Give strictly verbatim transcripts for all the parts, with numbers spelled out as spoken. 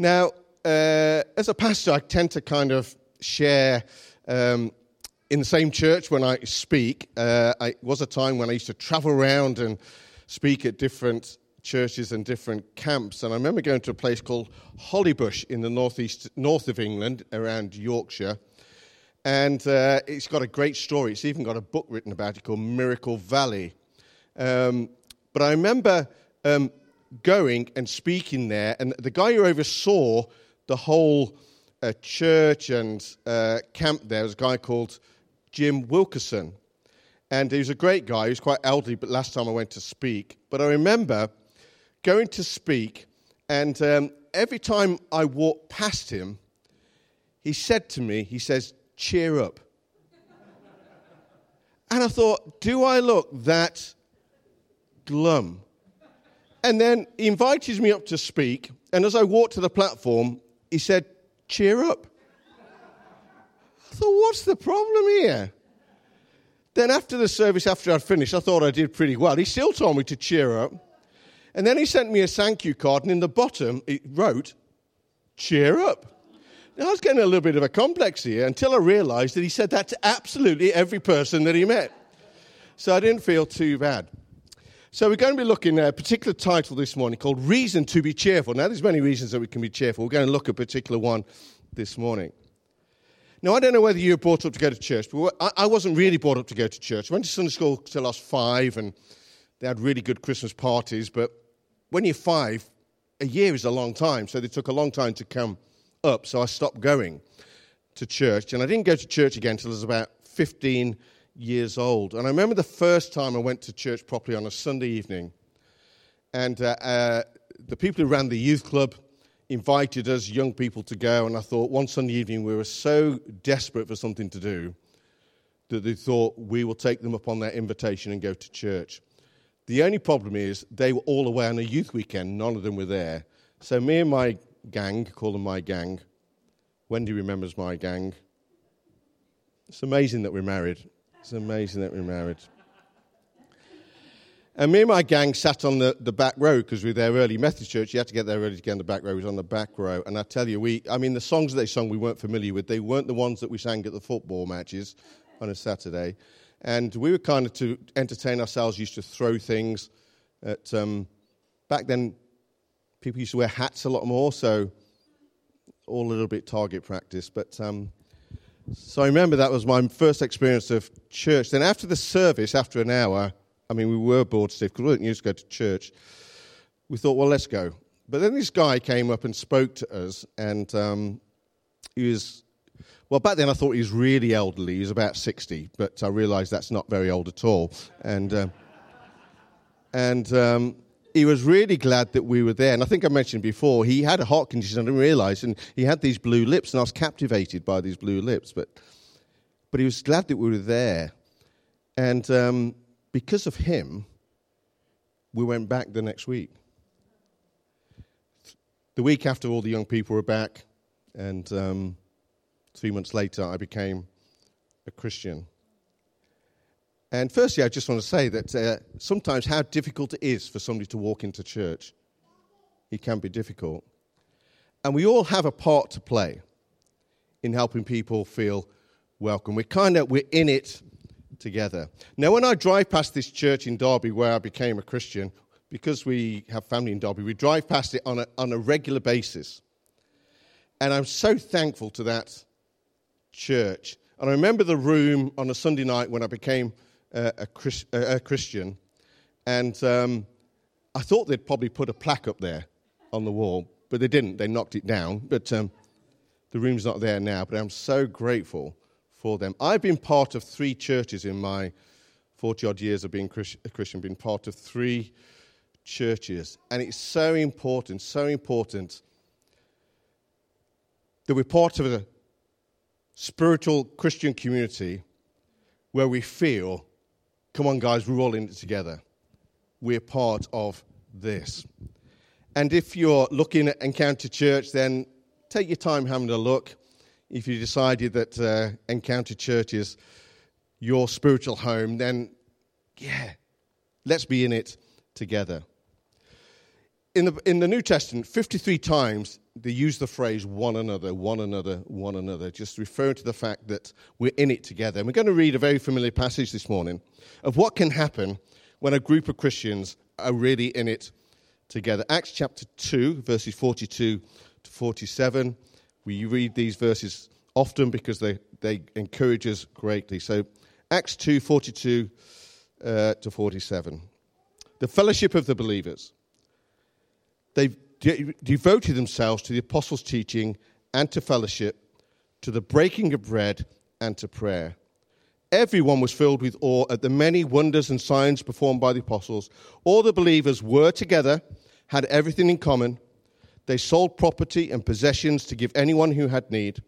Now, uh, as a pastor, I tend to kind of share um, in the same church when I speak. Uh, I, it was a time when I used to travel around and speak at different churches and different camps. And I remember going to a place called Hollybush in the northeast, north of England, around Yorkshire. And uh, it's got a great story. It's even got a book written about it called Miracle Valley. Um, but I remember um, going and speaking there, and the guy who oversaw the whole uh, church and uh, camp there was a guy called Jim Wilkerson. And he was a great guy. He was quite elderly, but last time I went to speak. But I remember going to speak, and um, every time I walked past him, he said to me, he says, "Cheer up." And I thought, do I look that glum? And then he invited me up to speak, and as I walked to the platform, he said, "Cheer up." I thought, what's the problem here? Then after the service, after I'd finished, I thought I did pretty well. He still told me to cheer up. And then he sent me a thank you card, and in the bottom, it wrote, "Cheer up." Now, I was getting a little bit of a complex here until I realised that he said that to absolutely every person that he met. So I didn't feel too bad. So we're going to be looking at a particular title this morning called Reason to be Cheerful. Now, there's many reasons that we can be cheerful. We're going to look at a particular one this morning. Now, I don't know whether you were brought up to go to church, but I wasn't really brought up to go to church. I went to Sunday school till I was five, and they had really good Christmas parties. But when you're five, a year is a long time, so they took a long time to come up, so I stopped going to church, and I didn't go to church again until I was about fifteen years old. And I remember the first time I went to church properly on a Sunday evening, and uh, uh, the people who ran the youth club invited us young people to go, and I thought one Sunday evening we were so desperate for something to do that they thought we will take them up on their invitation and go to church. The only problem is they were all away on a youth weekend, none of them were there. So me and my gang, call them my gang. Wendy remembers my gang. It's amazing that we're married. It's amazing that we're married. And me and my gang sat on the, the back row because we were there early. Methodist Church, you had to get there early to get on the back row. It was on the back row. And I tell you, we I mean, the songs that they sung we weren't familiar with. They weren't the ones that we sang at the football matches on a Saturday. And we were kind of, to entertain ourselves, used to throw things at, um, back then, people used to wear hats a lot more, so all a little bit target practice. But um, so I remember that was my first experience of church. Then after the service, after an hour, I mean, we were bored stiff because we didn't used to go to church. We thought, well, let's go. But then this guy came up and spoke to us, and um, he was, well, back then I thought he was really elderly. He was about sixty, but I realised that's not very old at all. And um, and um, he was really glad that we were there. And I think I mentioned before, he had a heart condition, I didn't realise, and he had these blue lips, and I was captivated by these blue lips. But but he was glad that we were there. And um, because of him, we went back the next week. The week after all the young people were back, and um, three months later, I became a Christian. And firstly, I just want to say that uh, sometimes how difficult it is for somebody to walk into church. It can be difficult. And we all have a part to play in helping people feel welcome. We're kind of, we're in it together. Now, when I drive past this church in Derby where I became a Christian, because we have family in Derby, we drive past it on a, on a regular basis. And I'm so thankful to that church. And I remember the room on a Sunday night when I became Uh, a, Chris, uh, a Christian, and um, I thought they'd probably put a plaque up there on the wall, but they didn't. They knocked it down, but um, the room's not there now, but I'm so grateful for them. I've been part of three churches in my forty-odd years of being Christ- a Christian, been part of three churches, and it's so important, so important that we're part of a spiritual Christian community where we feel, come on, guys, we're all in it together. We're part of this. And if you're looking at Encounter Church, then take your time having a look. If you decided that uh, Encounter Church is your spiritual home, then, yeah, let's be in it together. In the in the New Testament, fifty-three times they use the phrase one another, one another, one another, just referring to the fact that we're in it together. And we're going to read a very familiar passage this morning of what can happen when a group of Christians are really in it together. Acts chapter two, verses forty-two to forty-seven. We read these verses often because they, they encourage us greatly. So Acts two, forty-two uh, to forty-seven. The fellowship of the believers. They de- devoted themselves to the apostles' teaching and to fellowship, to the breaking of bread and to prayer. Everyone was filled with awe at the many wonders and signs performed by the apostles. All the believers were together, had everything in common. They sold property and possessions to give anyone who had need.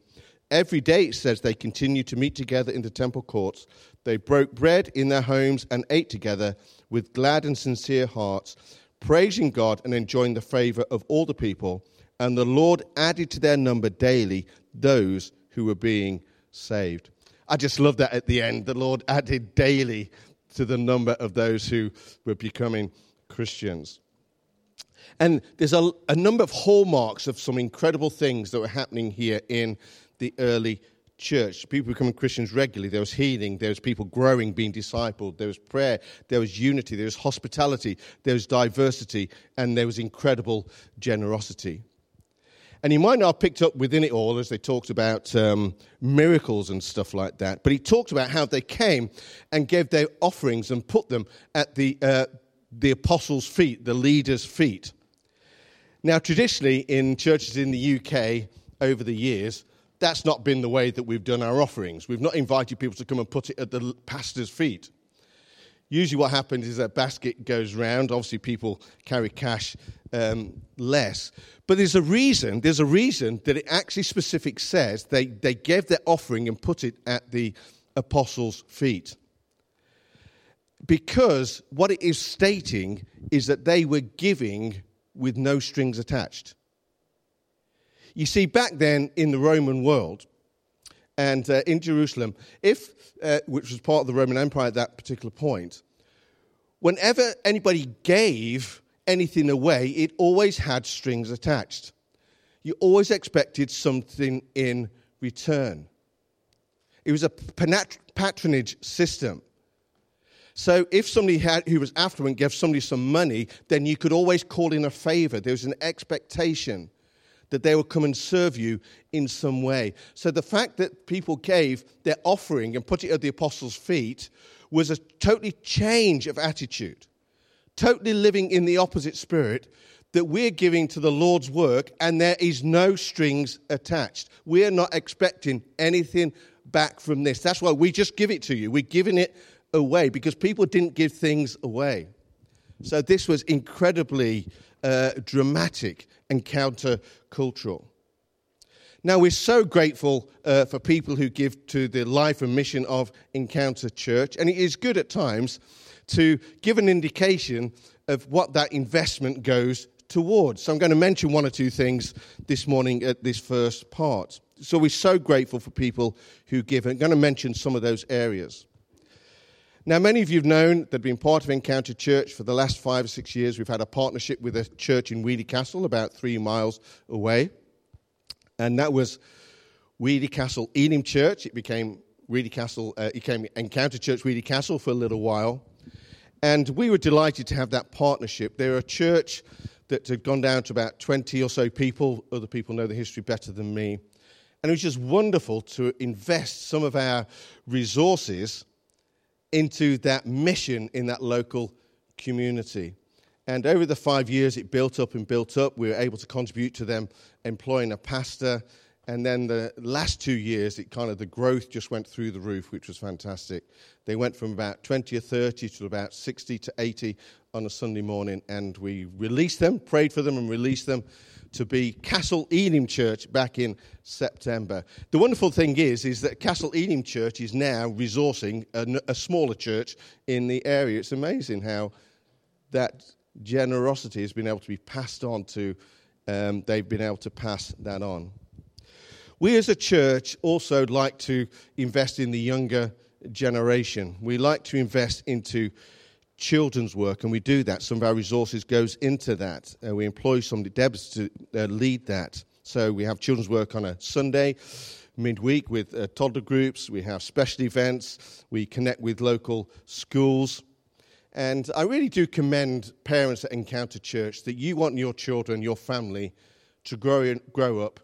Every day, it says, they continued to meet together in the temple courts. They broke bread in their homes and ate together with glad and sincere hearts, praising God and enjoying the favor of all the people. And the Lord added to their number daily those who were being saved. I just love that at the end. The Lord added daily to the number of those who were becoming Christians. And there's a, a number of hallmarks of some incredible things that were happening here in the early church. People becoming Christians regularly. There was healing. There was people growing, being discipled. There was prayer. There was unity. There was hospitality. There was diversity. And there was incredible generosity. And you might not have picked up within it all as they talked about um, miracles and stuff like that, but he talked about how they came and gave their offerings and put them at the uh, the apostles' feet, the leaders' feet. Now, traditionally, in churches in the U K over the years, that's not been the way that we've done our offerings. We've not invited people to come and put it at the pastor's feet. Usually what happens is a basket goes round. Obviously, people carry cash um, less. But there's a reason, there's a reason that it actually specific says they, they gave their offering and put it at the apostles' feet. Because what it is stating is that they were giving with no strings attached. You see, back then in the Roman world, and uh, in Jerusalem, if uh, which was part of the Roman Empire at that particular point, whenever anybody gave anything away, it always had strings attached. You always expected something in return. It was a patronage system. So if somebody had, who was affluent gave somebody some money, then you could always call in a favor. There was an expectation that they will come and serve you in some way. So the fact that people gave their offering and put it at the apostles' feet was a totally change of attitude, totally living in the opposite spirit, that we're giving to the Lord's work and there is no strings attached. We're not expecting anything back from this. That's why we just give it to you. We're giving it away because people didn't give things away. So this was incredibly uh, dramatic and counter-cultural. Now, we're so grateful uh, for people who give to the life and mission of Encounter Church, and it is good at times to give an indication of what that investment goes towards. So I'm going to mention one or two things this morning at this first part. So we're so grateful for people who give. I'm going to mention some of those areas. Now, many of you have known that been part of Encounter Church for the last five or six years. We've had a partnership with a church in Weedy Castle, about three miles away. And that was Weedy Castle Edenham Church. It became Weedy Castle, uh, it became Encounter Church Weedy Castle for a little while. And we were delighted to have that partnership. They're a church that had gone down to about twenty or so people. Other people know the history better than me. And it was just wonderful to invest some of our resources into that mission in that local community. And over the five years, it built up and built up. We were able to contribute to them employing a pastor. And then the last two years, it kind of the growth just went through the roof, which was fantastic. They went from about twenty or thirty to about sixty to eighty on a Sunday morning. And we released them, prayed for them and released them to be Castle Edenham Church back in September. The wonderful thing is, is that Castle Edenham Church is now resourcing a, a smaller church in the area. It's amazing how that generosity has been able to be passed on to, um, they've been able to pass that on. We as a church also like to invest in the younger generation. We like to invest into children's work, and we do that. Some of our resources goes into that. Uh, we employ somebody, Deb's, to uh, lead that. So we have children's work on a Sunday, midweek with uh, toddler groups. We have special events. We connect with local schools. And I really do commend parents at Encounter Church that you want your children, your family, to grow grow up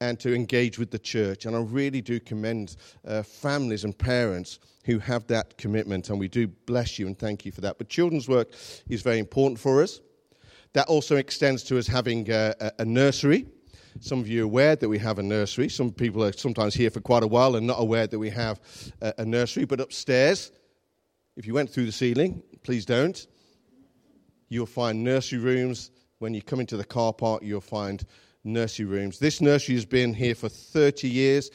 and to engage with the church. And I really do commend uh, families and parents who have that commitment, and we do bless you and thank you for that. But children's work is very important for us. That also extends to us having a, a nursery. Some of you are aware that we have a nursery. Some people are sometimes here for quite a while and not aware that we have a, a nursery. But upstairs, if you went through the ceiling, please don't, you'll find nursery rooms. When you come into the car park, you'll find nursery rooms. This nursery has been here for thirty years.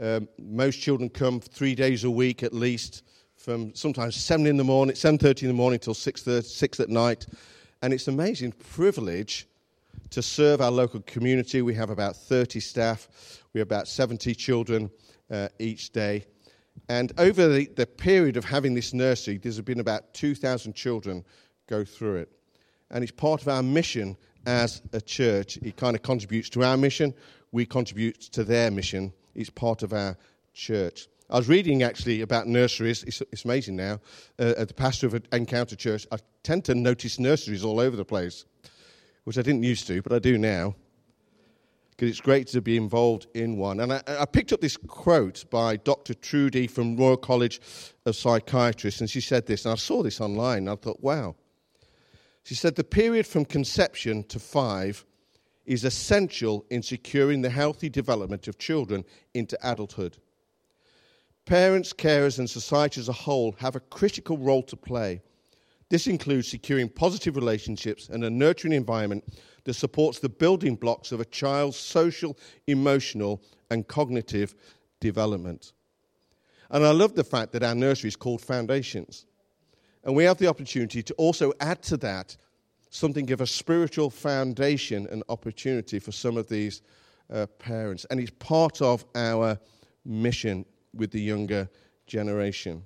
Um, most children come three days a week at least, from sometimes seven in the morning, seven thirty in the morning till six at night. And it's an amazing privilege to serve our local community. We have about thirty staff. We have about seventy children uh, each day. And over the, the period of having this nursery, there's been about two thousand children go through it. And it's part of our mission as a church. It kind of contributes to our mission. We contribute to their mission. It's part of our church. I was reading, actually, about nurseries. It's, it's amazing now. Uh, at the pastor of Encounter Church, I tend to notice nurseries all over the place, which I didn't used to, but I do now, because it's great to be involved in one. And I, I picked up this quote by Doctor Trudy from Royal College of Psychiatrists, and she said this, and I saw this online, and I thought, wow. She said, the period from conception to five is essential in securing the healthy development of children into adulthood. Parents, carers, and society as a whole have a critical role to play. This includes securing positive relationships and a nurturing environment that supports the building blocks of a child's social, emotional, and cognitive development. And I love the fact that our nursery is called Foundations. And we have the opportunity to also add to that something of a spiritual foundation and opportunity for some of these uh, parents. And it's part of our mission with the younger generation.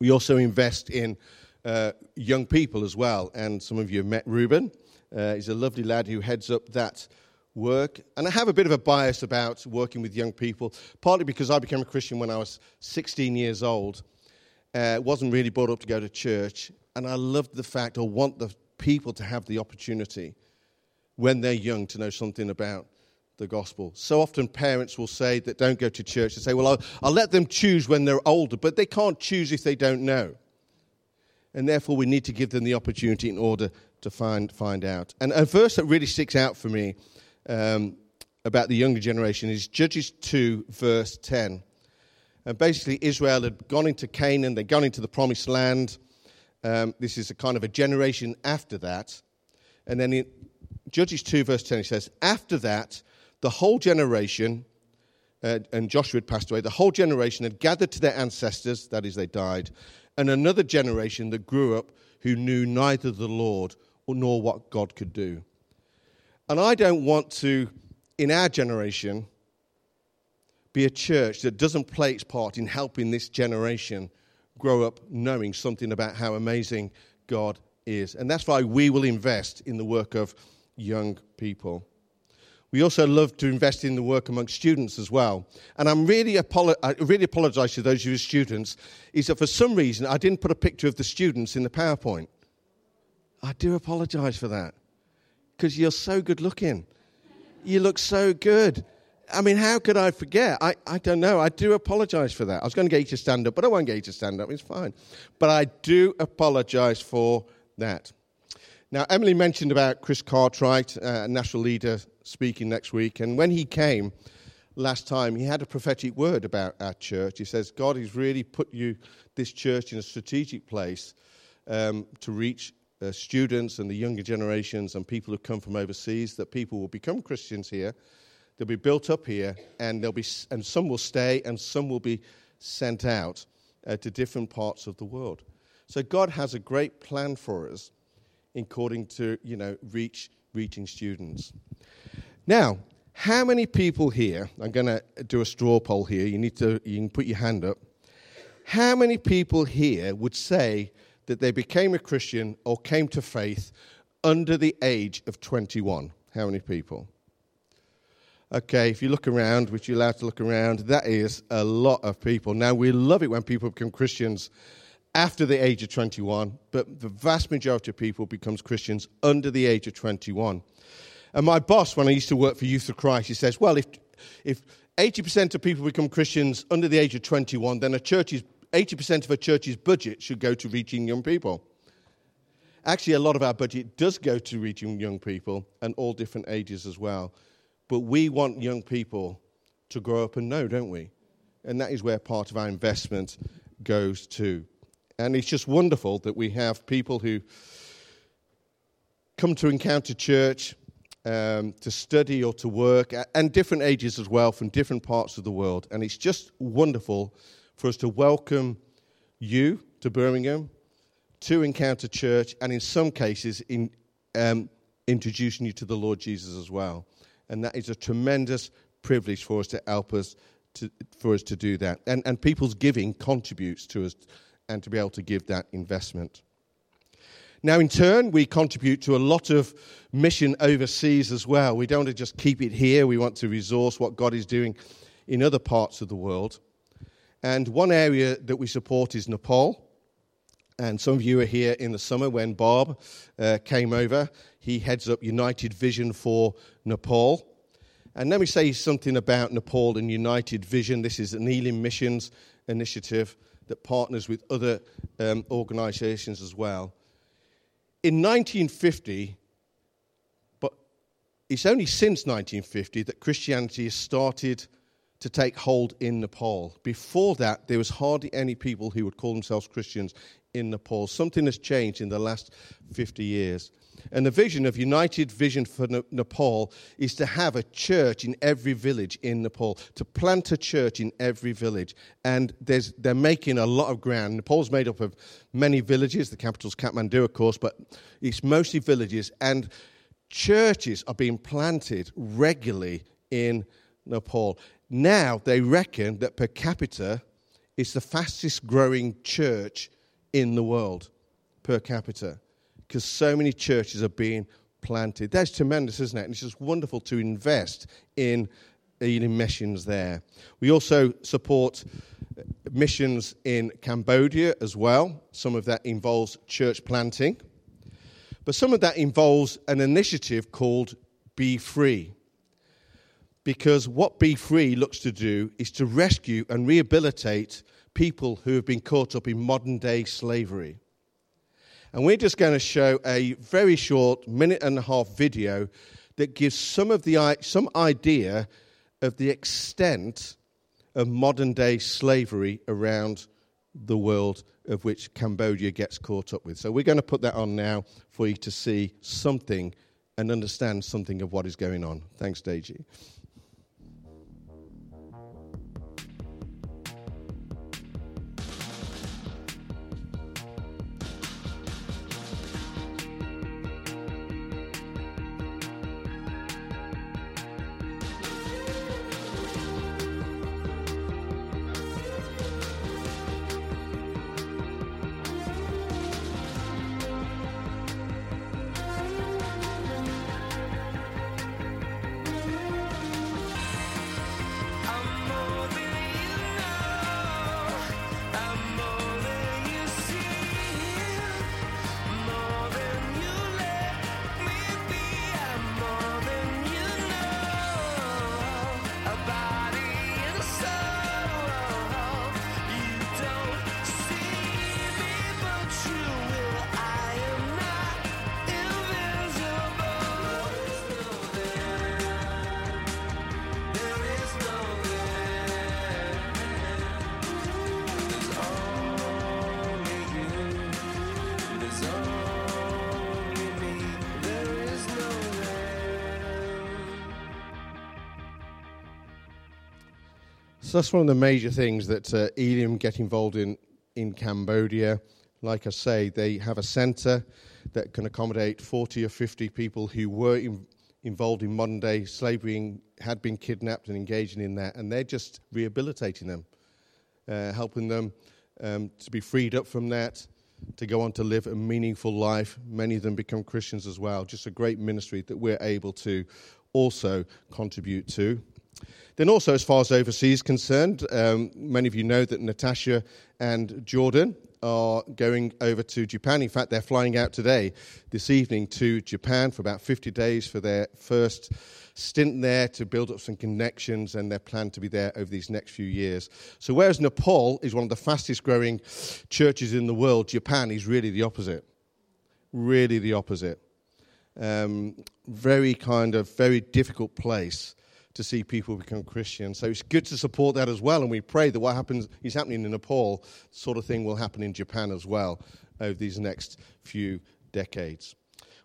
We also invest in uh, young people as well. And some of you have met Reuben. Uh, he's a lovely lad who heads up that work. And I have a bit of a bias about working with young people, partly because I became a Christian when I was sixteen years old. Uh, wasn't really brought up to go to church, and I loved the fact, or want the people to have the opportunity when they're young to know something about the gospel. So often parents will say that don't go to church, they say, well, I'll, I'll let them choose when they're older, but they can't choose if they don't know. And therefore, we need to give them the opportunity in order to find find out. And a verse that really sticks out for me um, about the younger generation is Judges two, verse ten. And basically, Israel had gone into Canaan, they'd gone into the Promised Land. Um, this is a kind of a generation after that. And then in Judges two, verse ten, it says, after that, the whole generation, uh, and Joshua had passed away, the whole generation had gathered to their ancestors, that is, they died, and another generation that grew up who knew neither the Lord nor what God could do. And I don't want to, in our generation, be a church that doesn't play its part in helping this generation grow up knowing something about how amazing God is. And that's why we will invest in the work of young people. We also love to invest in the work among students as well. And I'm really apolo- I really apologize to those of you students, is that for some reason I didn't put a picture of the students in the PowerPoint. I do apologize for that, because you're so good looking. You look so good. I mean, how could I forget? I, I don't know. I do apologize for that. I was going to get you to stand up, but I won't get you to stand up. It's fine. But I do apologize for that. Now, Emily mentioned about Chris Cartwright, a uh, national leader, speaking next week. And when he came last time, he had a prophetic word about our church. He says, God has really put you, this church, in a strategic place um, to reach uh, students and the younger generations and people who come from overseas, that people will become Christians here. They'll be built up here, and they'll be, and some will stay, and some will be sent out uh, to different parts of the world. So God has a great plan for us, according to you know reach reaching students. Now, how many people here? I'm going to do a straw poll here. You need to you can put your hand up. How many people here would say that they became a Christian or came to faith under the age of twenty-one? How many people? Okay, if you look around, which you're allowed to look around, that is a lot of people. Now, we love it when people become Christians after the age of twenty-one, but the vast majority of people becomes Christians under the age of twenty-one. And my boss, when I used to work for Youth of Christ, he says, well, if if eighty percent of people become Christians under the age of twenty-one, then a church's eighty percent of a church's budget should go to reaching young people. Actually, a lot of our budget does go to reaching young people and all different ages as well. But we want young people to grow up and know, don't we? And that is where part of our investment goes to. And it's just wonderful that we have people who come to Encounter Church um, to study or to work, and different ages as well from different parts of the world. And it's just wonderful for us to welcome you to Birmingham, to Encounter Church, and in some cases in um, introducing you to the Lord Jesus as well. And that is a tremendous privilege for us to help us to, for us to do that. And, and people's giving contributes to us and to be able to give that investment. Now, in turn, we contribute to a lot of mission overseas as well. We don't want to just keep it here. We want to resource what God is doing in other parts of the world. And one area that we support is Nepal. And some of you are here in the summer when Bob uh, came over. He heads up United Vision for Nepal. And let me say something about Nepal and United Vision. This is an ELIM Missions initiative that partners with other um, organisations as well. In nineteen fifty, but it's only since nineteen fifty that Christianity has started to take hold in Nepal. Before that, there was hardly any people who would call themselves Christians in Nepal. Something has changed in the last fifty years. And the vision of United Vision for Ne- Nepal is to have a church in every village in Nepal, to plant a church in every village. And there's, they're making a lot of ground. Nepal's made up of many villages. The capital's Kathmandu, of course, but it's mostly villages. And churches are being planted regularly in Nepal. Now they reckon that per capita it's the fastest growing church in the world, per capita, because so many churches are being planted. That's tremendous, isn't it? And it's just wonderful to invest in ELIM Missions there. We also support missions in Cambodia as well. Some of that involves church planting. But some of that involves an initiative called Be Free. Because what Be Free looks to do is to rescue and rehabilitate people who have been caught up in modern-day slavery. And we're just going to show a very short minute-and-a-half video that gives some of the some idea of the extent of modern-day slavery around the world, of which Cambodia gets caught up with. So we're going to put that on now for you to see something and understand something of what is going on. Thanks, Deji. So that's one of the major things that uh, ELIM get involved in in Cambodia. Like I say, they have a centre that can accommodate forty or fifty people who were in, involved in modern-day slavery and had been kidnapped and engaging in that, and they're just rehabilitating them, uh, helping them um, to be freed up from that, to go on to live a meaningful life. Many of them become Christians as well. Just a great ministry that we're able to also contribute to. Then also, as far as overseas concerned, um, many of you know that Natasha and Jordan are going over to Japan. In fact, they're flying out today, this evening, to Japan for about fifty days for their first stint there to build up some connections, and their plan to be there over these next few years. So whereas Nepal is one of the fastest growing churches in the world, Japan is really the opposite. Really the opposite. Um, very kind of, very difficult place to see people become Christian. So it's good to support that as well, and we pray that what happens is happening in Nepal, sort of thing will happen in Japan as well over these next few decades.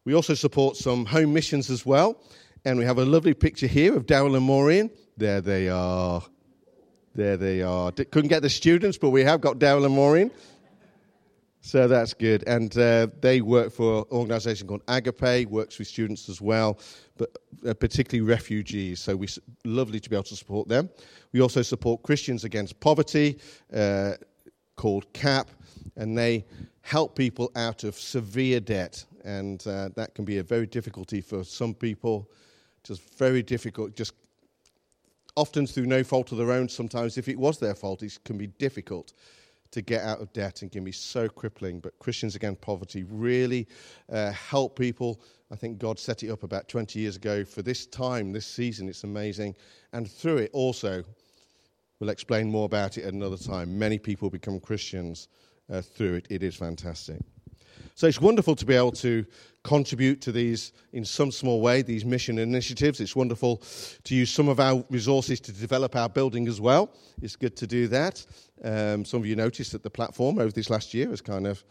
We also support some home missions as well, and we have a lovely picture here of Daryl and Maureen. There they are. There they are. Couldn't get the students, but we have got Daryl and Maureen. So that's good. And uh, they work for an organisation called Agape, works with students as well, but uh, particularly refugees. So we lovely to be able to support them. We also support Christians Against Poverty, uh, called CAP, and they help people out of severe debt. And uh, that can be a very difficulty for some people, just very difficult, just often through no fault of their own. Sometimes if it was their fault, it can be difficult to get out of debt and can be so crippling. But Christians Against Poverty really uh, help people. I think God set it up about twenty years ago for this time, this season. It's amazing. And through it also, we'll explain more about it at another time. Many people become Christians uh, through it. It is fantastic. So it's wonderful to be able to contribute to these, in some small way, these mission initiatives. It's wonderful to use some of our resources to develop our building as well. It's good to do that. Um, some of you noticed that the platform over this last year has kind of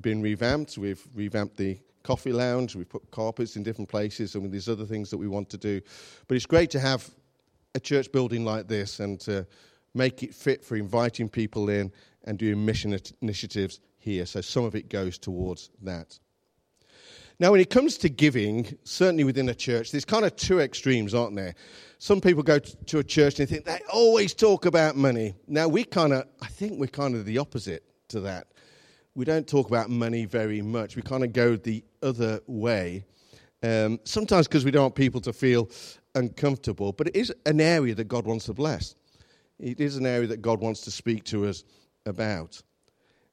been revamped. We've revamped the coffee lounge. We've put carpets in different places, and there's other things that we want to do. But it's great to have a church building like this and to make it fit for inviting people in and doing mission initiatives here. So some of it goes towards that. Now, when it comes to giving, certainly within a church, there's kind of two extremes, aren't there? Some people go to a church and they think they always talk about money. Now, we kind of, I think we're kind of the opposite to that. We don't talk about money very much. We kind of go the other way, um, sometimes because we don't want people to feel uncomfortable. But it is an area that God wants to bless. It is an area that God wants to speak to us about.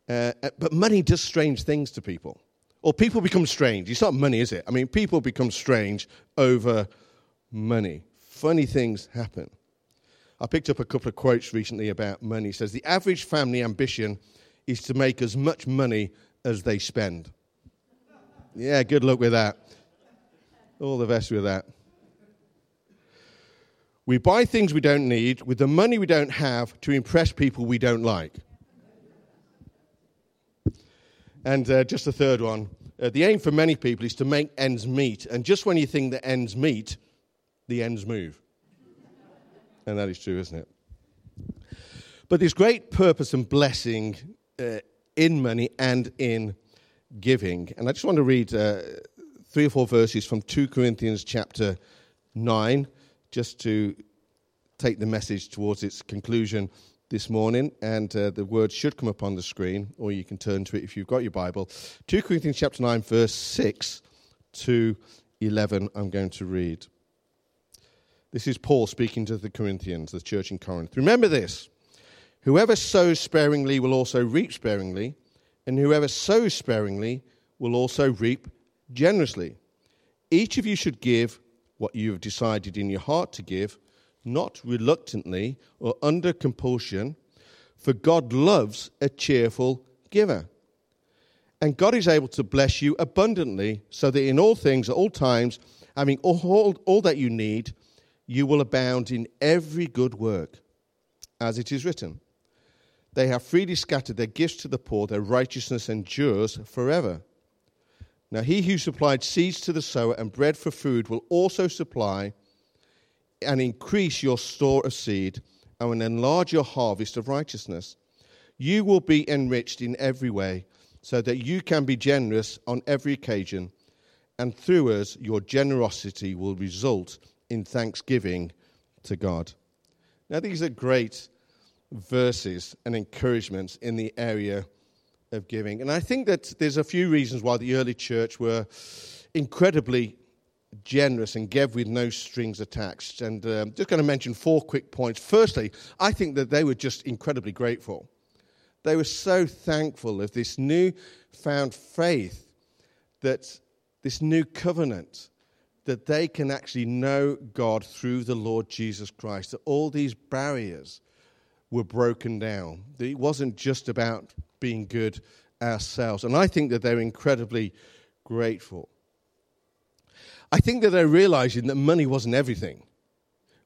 Uh, but money does strange things to people. Or people become strange. It's not money, is it? I mean, people become strange over money. Funny things happen. I picked up a couple of quotes recently about money. It says, the average family ambition is to make as much money as they spend. Yeah, good luck with that. All the best with that. We buy things we don't need with the money we don't have to impress people we don't like. And uh, just a third one. Uh, the aim for many people is to make ends meet. And just when you think that ends meet, the ends move. And that is true, isn't it? But there's great purpose and blessing uh, in money and in giving. And I just want to read uh, three or four verses from Second Corinthians chapter nine, just to take the message towards its conclusion this morning, and uh, the words should come up on the screen, or you can turn to it if you've got your Bible. Second Corinthians chapter nine, verse six to eleven, I'm going to read. This is Paul speaking to the Corinthians, the church in Corinth. Remember this, whoever sows sparingly will also reap sparingly, and whoever sows sparingly will also reap generously. Each of you should give what you have decided in your heart to give, not reluctantly or under compulsion, for God loves a cheerful giver. And God is able to bless you abundantly, so that in all things, at all times, having all, all, all that you need, you will abound in every good work, as it is written. They have freely scattered their gifts to the poor, their righteousness endures forever. Now he who supplied seeds to the sower and bread for food will also supply and increase your store of seed, and enlarge your harvest of righteousness. You will be enriched in every way, so that you can be generous on every occasion, and through us your generosity will result in thanksgiving to God. Now these are great verses and encouragements in the area of giving. And I think that there's a few reasons why the early church were incredibly generous and give with no strings attached. And um, just going to mention four quick points. Firstly, I think that they were just incredibly grateful. They were so thankful of this new found faith, that this new covenant, that they can actually know God through the Lord Jesus Christ, that all these barriers were broken down, that it wasn't just about being good ourselves. And I think that they're incredibly grateful. I think that they're realizing that money wasn't everything.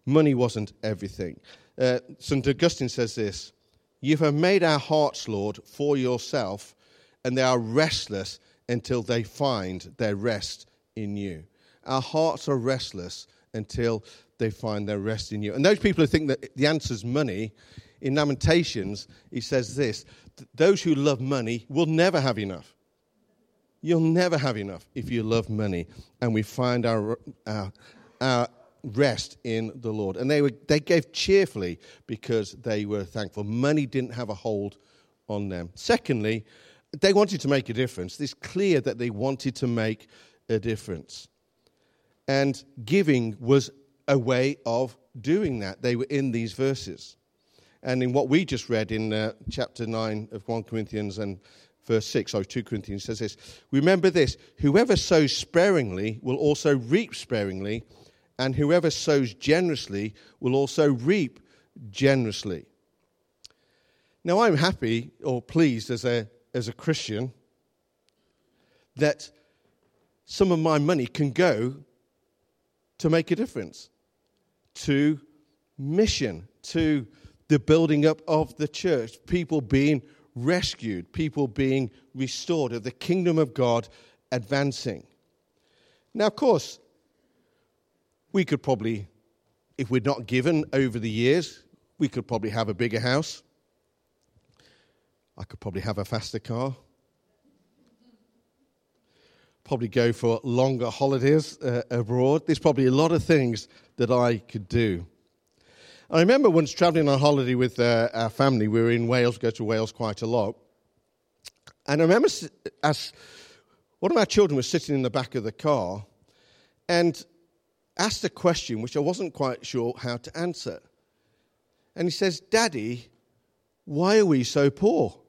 Money wasn't everything. Uh, Saint Augustine says this: "You have made our hearts, Lord, for yourself, and they are restless until they find their rest in you." Our hearts are restless until they find their rest in you. And those people who think that the answer is money, in Lamentations, he says this: those who love money will never have enough. You'll never have enough if you love money. And we find our our, our rest in the Lord. And they were they gave cheerfully because they were thankful. Money didn't have a hold on them. Secondly, they wanted to make a difference. It's clear that they wanted to make a difference. And giving was a way of doing that. They were in these verses. And in what we just read in uh, chapter nine of First Corinthians and verse six, or Second Corinthians, says this: "Remember this, whoever sows sparingly will also reap sparingly, and whoever sows generously will also reap generously." Now, I'm happy or pleased as a as a Christian that some of my money can go to make a difference, to mission, to the building up of the church, people being rescued, people being restored, of the kingdom of God advancing. Now, of course, we could probably, if we're not given over the years, we could probably have a bigger house. I could probably have a faster car. Probably go for longer holidays uh, abroad. There's probably a lot of things that I could do. I remember once travelling on holiday with uh, our family. We were in Wales, go to Wales quite a lot. And I remember as one of our children was sitting in the back of the car and asked a question which I wasn't quite sure how to answer. And he says, "Daddy, why are we so poor?"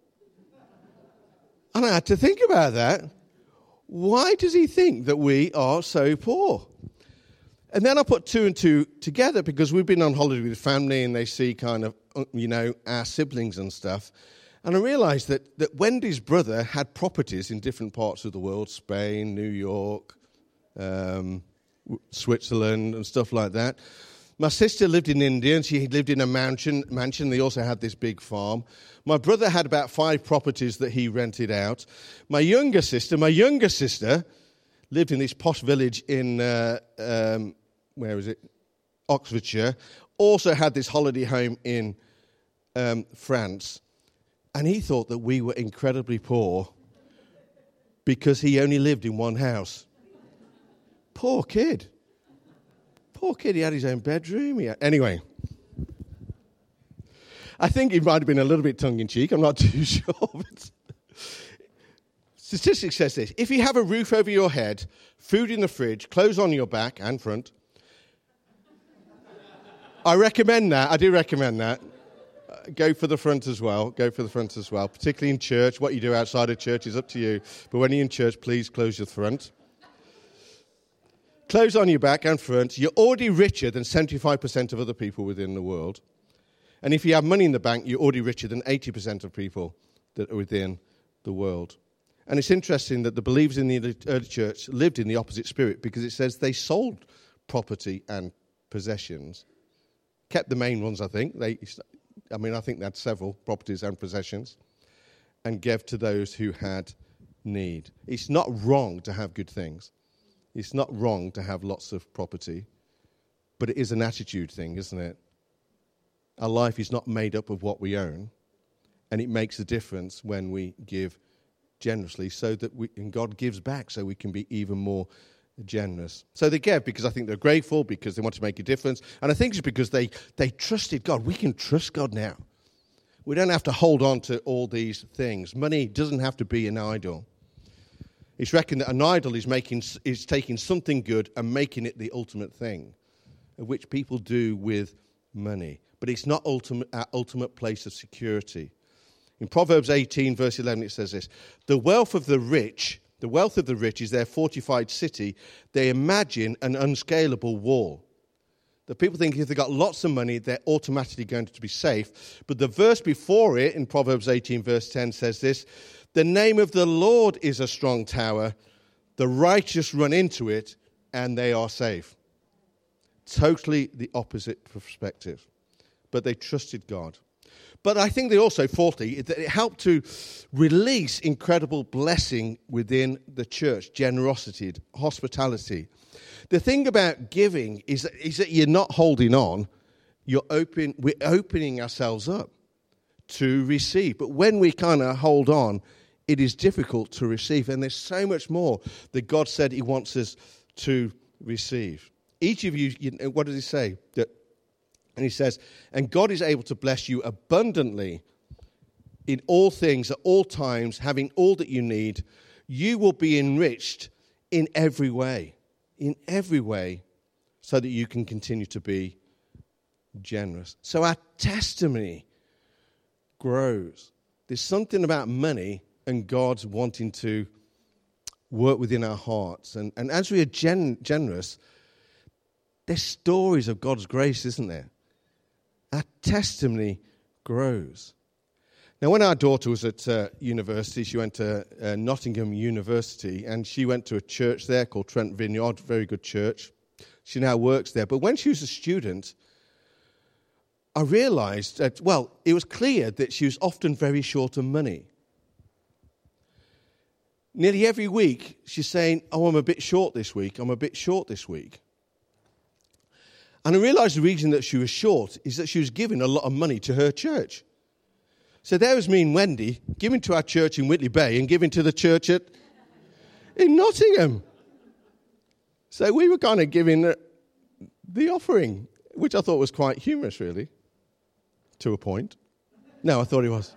And I had to think about that. Why does he think that we are so poor? And then I put two and two together, because we've been on holiday with family and they see kind of, you know, our siblings and stuff. And I realized that, that Wendy's brother had properties in different parts of the world, Spain, New York, um, Switzerland and stuff like that. My sister lived in India, and she lived in a mansion. Mansion. They also had this big farm. My brother had about five properties that he rented out. My younger sister, my younger sister, lived in this posh village in uh, um, where is it? Oxfordshire. Also had this holiday home in um, France, and he thought that we were incredibly poor because he only lived in one house. Poor kid. Poor kid, he had his own bedroom. He had... Anyway, I think it might have been a little bit tongue-in-cheek. I'm not too sure. But... Statistics says this: if you have a roof over your head, food in the fridge, clothes on your back and front, I recommend that. I do recommend that. Uh, go for the front as well. Go for the front as well, particularly in church. What you do outside of church is up to you. But when you're in church, please close your front. Clothes on your back and front, you're already richer than seventy-five percent of other people within the world. And if you have money in the bank, you're already richer than eighty percent of people that are within the world. And it's interesting that the believers in the early church lived in the opposite spirit, because it says they sold property and possessions. Kept the main ones, I think. They, I mean, I think they had several properties and possessions, and gave to those who had need. It's not wrong to have good things. It's not wrong to have lots of property, but it is an attitude thing, isn't it? Our life is not made up of what we own, and it makes a difference when we give generously, so that we, and God gives back, so we can be even more generous. So they gave because I think they're grateful, because they want to make a difference, and I think it's because they, they trusted God. We can trust God now. We don't have to hold on to all these things. Money doesn't have to be an idol. It's reckoned that an idol is making is taking something good and making it the ultimate thing, which people do with money. But it's not ultimate, our ultimate place of security. In Proverbs eighteen, verse eleven, it says this: "The wealth of the rich, the wealth of the rich is their fortified city. They imagine an unscalable wall." The people think if they've got lots of money, they're automatically going to be safe. But the verse before it, in Proverbs eighteen, verse ten, says this: "The name of the Lord is a strong tower. The righteous run into it, and they are safe." Totally the opposite perspective. But they trusted God. But I think they also, fourthly, that it helped to release incredible blessing within the church, generosity, hospitality. The thing about giving is that, is that you're not holding on, you're open, we're opening ourselves up to receive. But when we kind of hold on, it is difficult to receive. And there's so much more that God said he wants us to receive. Each of you, you know, what does he say? That And he says, "And God is able to bless you abundantly in all things, at all times, having all that you need. You will be enriched in every way, in every way, so that you can continue to be generous." So our testimony grows. There's something about money and God's wanting to work within our hearts. And, and as we are gen- generous, there's stories of God's grace, isn't there? Our testimony grows. Now, when our daughter was at uh, university, she went to uh, Nottingham University, and she went to a church there called Trent Vineyard, very good church. She now works there. But when she was a student, I realized that, well, it was clear that she was often very short of money. Nearly every week, she's saying, "Oh, I'm a bit short this week, I'm a bit short this week." And I realised the reason that she was short is that she was giving a lot of money to her church. So there was me and Wendy giving to our church in Whitley Bay and giving to the church at in Nottingham. So we were kind of giving the offering, which I thought was quite humorous, really, to a point. No, I thought it was.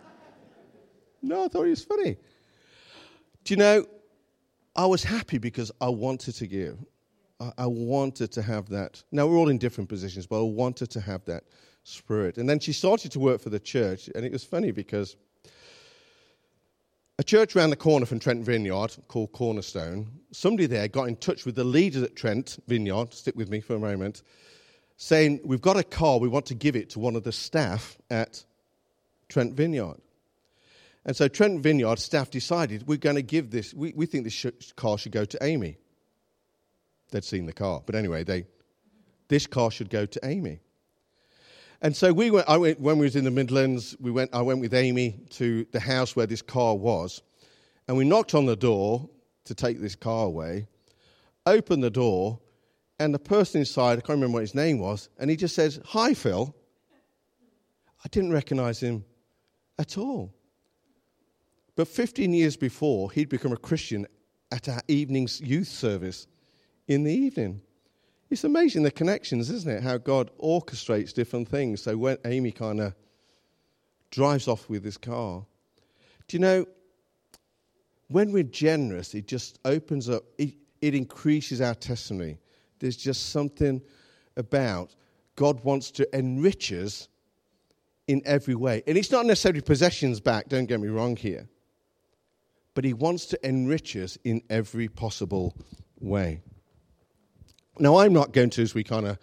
No, I thought it was funny. Do you know, I was happy because I wanted to give. I wanted to have that. Now, we're all in different positions, but I wanted to have that spirit. And then she started to work for the church, and it was funny because a church around the corner from Trent Vineyard called Cornerstone, somebody there got in touch with the leaders at Trent Vineyard, stick with me for a moment, saying, "We've got a car, we want to give it to one of the staff at Trent Vineyard." And so Trent Vineyard staff decided, "We're going to give this, we, we think this sh- car should go to Amy." They'd seen the car. But anyway, they, this car should go to Amy. And so we went, I went, when we was in the Midlands, we went. I went with Amy to the house where this car was, and we knocked on the door to take this car away, opened the door, and the person inside, I can't remember what his name was, and he just says, "Hi, Phil." I didn't recognise him at all. But fifteen years before, he'd become a Christian at our evening's youth service in the evening. It's amazing the connections, isn't it? How God orchestrates different things. So when Amy kind of drives off with this car, do you know, when we're generous, it just opens up, it, it increases our testimony. There's just something about God wants to enrich us in every way. And it's not necessarily possessions back, don't get me wrong here. But he wants to enrich us in every possible way. Now, I'm not going to, as we kind of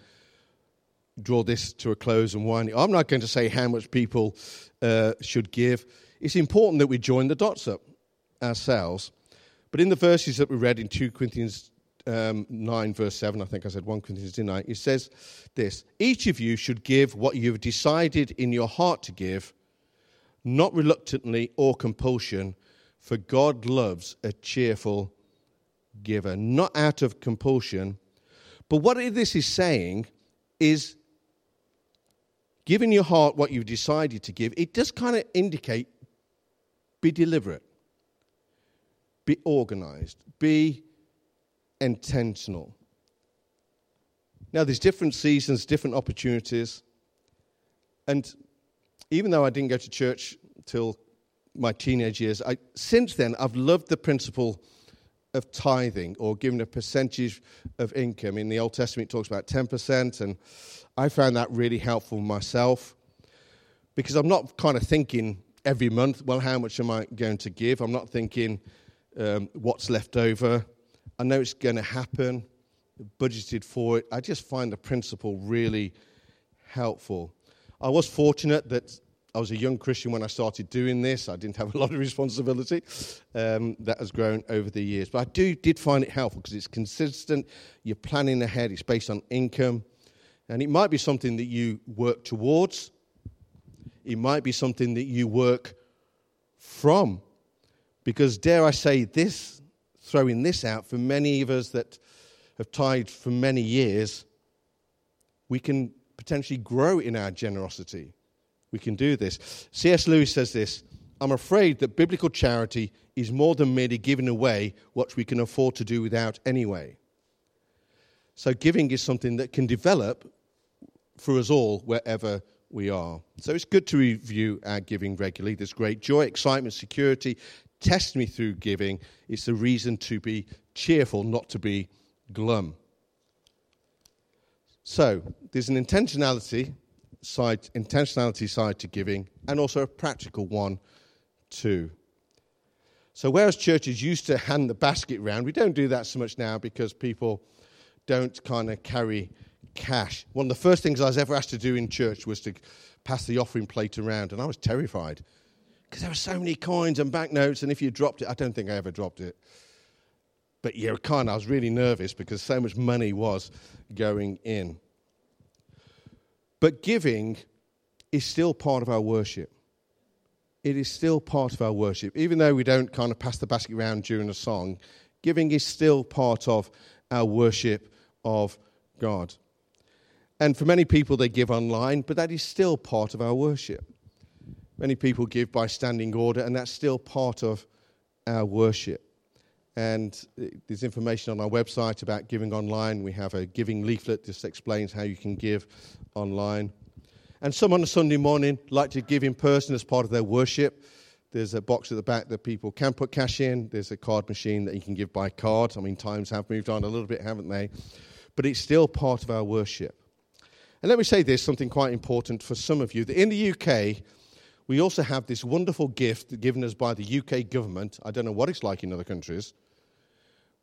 draw this to a close and wind, I'm not going to say how much people uh, should give. It's important that we join the dots up ourselves. But in the verses that we read in Second Corinthians um, nine, verse seven, I think I said First Corinthians nine, it says this: "Each of you should give what you have decided in your heart to give, not reluctantly or compulsion, for God loves a cheerful giver." Not out of compulsion. But what this is saying is, give in your heart what you've decided to give. It does kind of indicate, be deliberate, be organized, be intentional. Now, there's different seasons, different opportunities. And even though I didn't go to church till my teenage years, I, since then, I've loved the principle of tithing or giving a percentage of income. In the Old Testament, it talks about ten percent, and I found that really helpful myself because I'm not kind of thinking every month, well, how much am I going to give? I'm not thinking um, what's left over. I know it's going to happen, budgeted for it. I just find the principle really helpful. I was fortunate that I was a young Christian when I started doing this. I didn't have a lot of responsibility. Um, that has grown over the years. But I do did find it helpful because it's consistent. You're planning ahead. It's based on income. And it might be something that you work towards. It might be something that you work from. Because dare I say this, throwing this out, for many of us that have tithed for many years, we can potentially grow in our generosity. We can do this. C S Lewis says this, I'm afraid that biblical charity is more than merely giving away what we can afford to do without anyway. So giving is something that can develop for us all wherever we are. So it's good to review our giving regularly. There's great joy, excitement, security. Test me through giving. It's the reason to be cheerful, not to be glum. So there's an intentionality side, intentionality side to giving, and also a practical one too. So whereas churches used to hand the basket round, we don't do that so much now because people don't kind of carry cash. One of the first things I was ever asked to do in church was to pass the offering plate around, and I was terrified because there were so many coins and banknotes, and if you dropped it, I don't think I ever dropped it. But yeah, kind of, I was really nervous because so much money was going in. But giving is still part of our worship. It is still part of our worship. Even though we don't kind of pass the basket around during a song, giving is still part of our worship of God. And for many people, they give online, but that is still part of our worship. Many people give by standing order, and that's still part of our worship. And there's information on our website about giving online. We have a giving leaflet that just explains how you can give online. And some on a Sunday morning like to give in person as part of their worship. There's a box at the back that people can put cash in. There's a card machine that you can give by card. I mean, times have moved on a little bit, haven't they? But it's still part of our worship. And let me say this, something quite important for some of you, that in the U K, we also have this wonderful gift given us by the U K government. I don't know what it's like in other countries,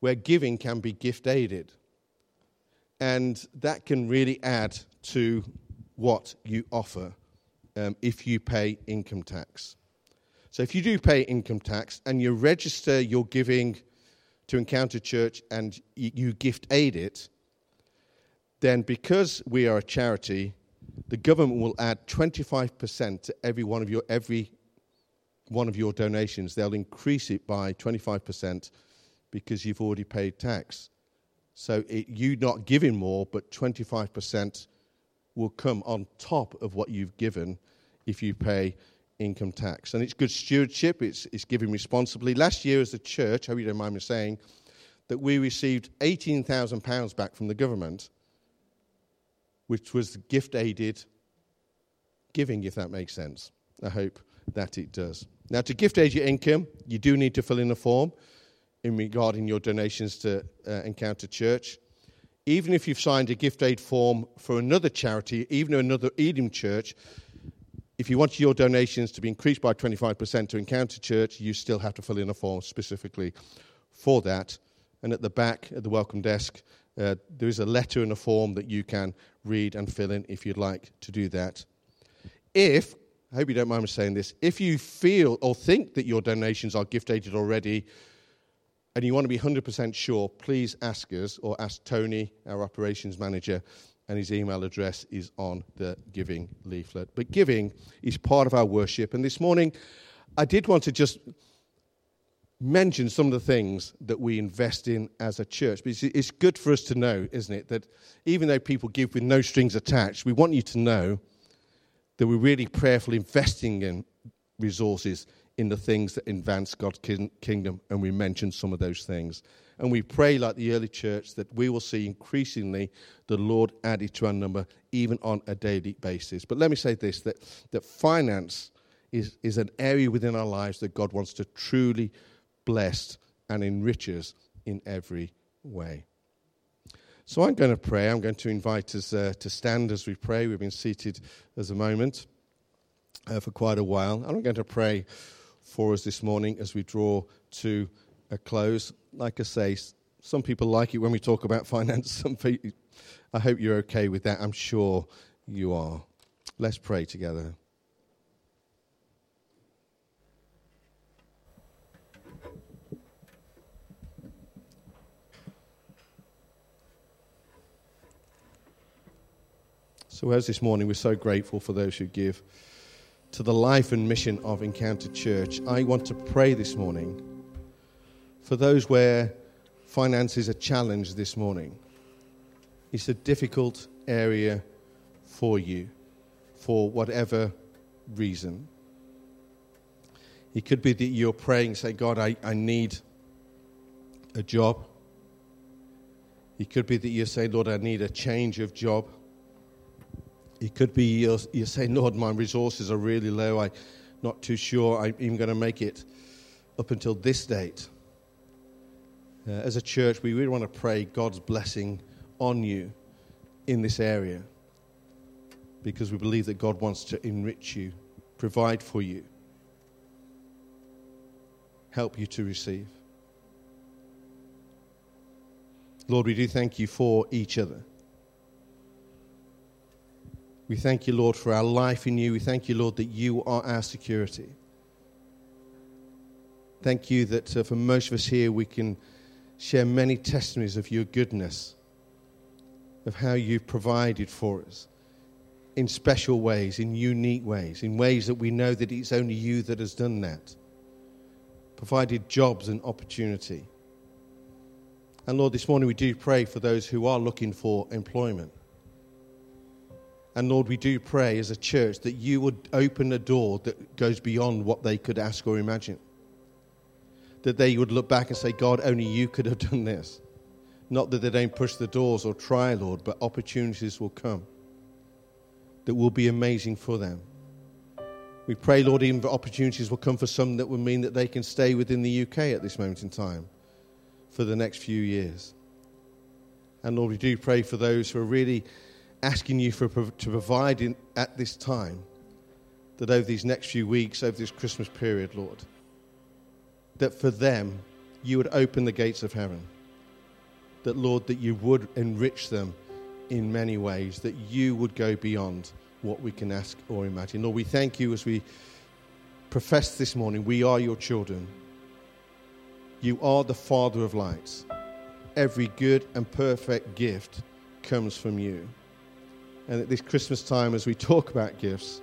where giving can be gift-aided. And that can really add to what you offer um, if you pay income tax. So if you do pay income tax and you register your giving to Encounter Church and you gift-aid it, then because we are a charity, the government will add twenty-five percent to every one of your every one of your donations. They'll increase it by twenty-five percent. Because you've already paid tax. So it, you not giving more, but twenty-five percent will come on top of what you've given if you pay income tax. And it's good stewardship, it's, it's giving responsibly. Last year as a church, I hope you don't mind me saying, that we received eighteen thousand pounds back from the government, which was gift-aided giving, if that makes sense. I hope that it does. Now, to gift-aid your income, you do need to fill in a form in regarding your donations to uh, Encounter Church. Even if you've signed a gift aid form for another charity, even another Elim church, if you want your donations to be increased by twenty-five percent to Encounter Church, you still have to fill in a form specifically for that. And at the back, at the welcome desk, uh, there is a letter and a form that you can read and fill in if you'd like to do that. If, I hope you don't mind me saying this, if you feel or think that your donations are gift aided already, and you want to be one hundred percent sure, please ask us or ask Tony, our operations manager, and his email address is on the giving leaflet. But giving is part of our worship. And this morning, I did want to just mention some of the things that we invest in as a church. Because it's good for us to know, isn't it, that even though people give with no strings attached, we want you to know that we're really prayerfully investing in resources in the things that advance God's kingdom, and we mentioned some of those things. And we pray, like the early church, that we will see increasingly the Lord added to our number, even on a daily basis. But let me say this, that, that finance is, is an area within our lives that God wants to truly bless and enrich us in every way. So I'm going to pray. I'm going to invite us uh, to stand as we pray. We've been seated as a moment uh, for quite a while. I'm going to pray for us this morning as we draw to a close. Like I say, some people like it when we talk about finance. Some people, I hope you're okay with that. I'm sure you are. Let's pray together. So as this morning, we're so grateful for those who give to the life and mission of Encounter Church. I want to pray this morning for those where finance is a challenge this morning. It's a difficult area for you, for whatever reason. It could be that you're praying, say, God, I, I need a job. It could be that you say, Lord, I need a change of job. It could be you're, you're saying, Lord, my resources are really low. I'm not too sure I'm even going to make it up until this date. Uh, as a church, we really want to pray God's blessing on you in this area because we believe that God wants to enrich you, provide for you, help you to receive. Lord, we do thank you for each other. We thank you, Lord, for our life in you. We thank you, Lord, that you are our security. Thank you that uh, for most of us here, we can share many testimonies of your goodness, of how you've provided for us in special ways, in unique ways, in ways that we know that it's only you that has done that, provided jobs and opportunity. And Lord, this morning we do pray for those who are looking for employment. And Lord, we do pray as a church that you would open a door that goes beyond what they could ask or imagine. That they would look back and say, God, only you could have done this. Not that they don't push the doors or try, Lord, but opportunities will come that will be amazing for them. We pray, Lord, even opportunities will come for some that will mean that they can stay within the U K at this moment in time for the next few years. And Lord, we do pray for those who are really asking you for to provide in, at this time, that over these next few weeks, over this Christmas period, Lord, that for them you would open the gates of heaven, that, Lord, that you would enrich them in many ways, that you would go beyond what we can ask or imagine. Lord, we thank you as we profess this morning, we are your children. You are the Father of lights. Every good and perfect gift comes from you. And at this Christmas time, as we talk about gifts,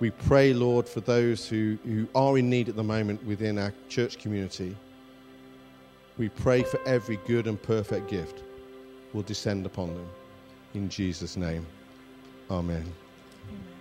we pray, Lord, for those who, who are in need at the moment within our church community. We pray for every good and perfect gift will descend upon them. In Jesus' name, amen. Amen.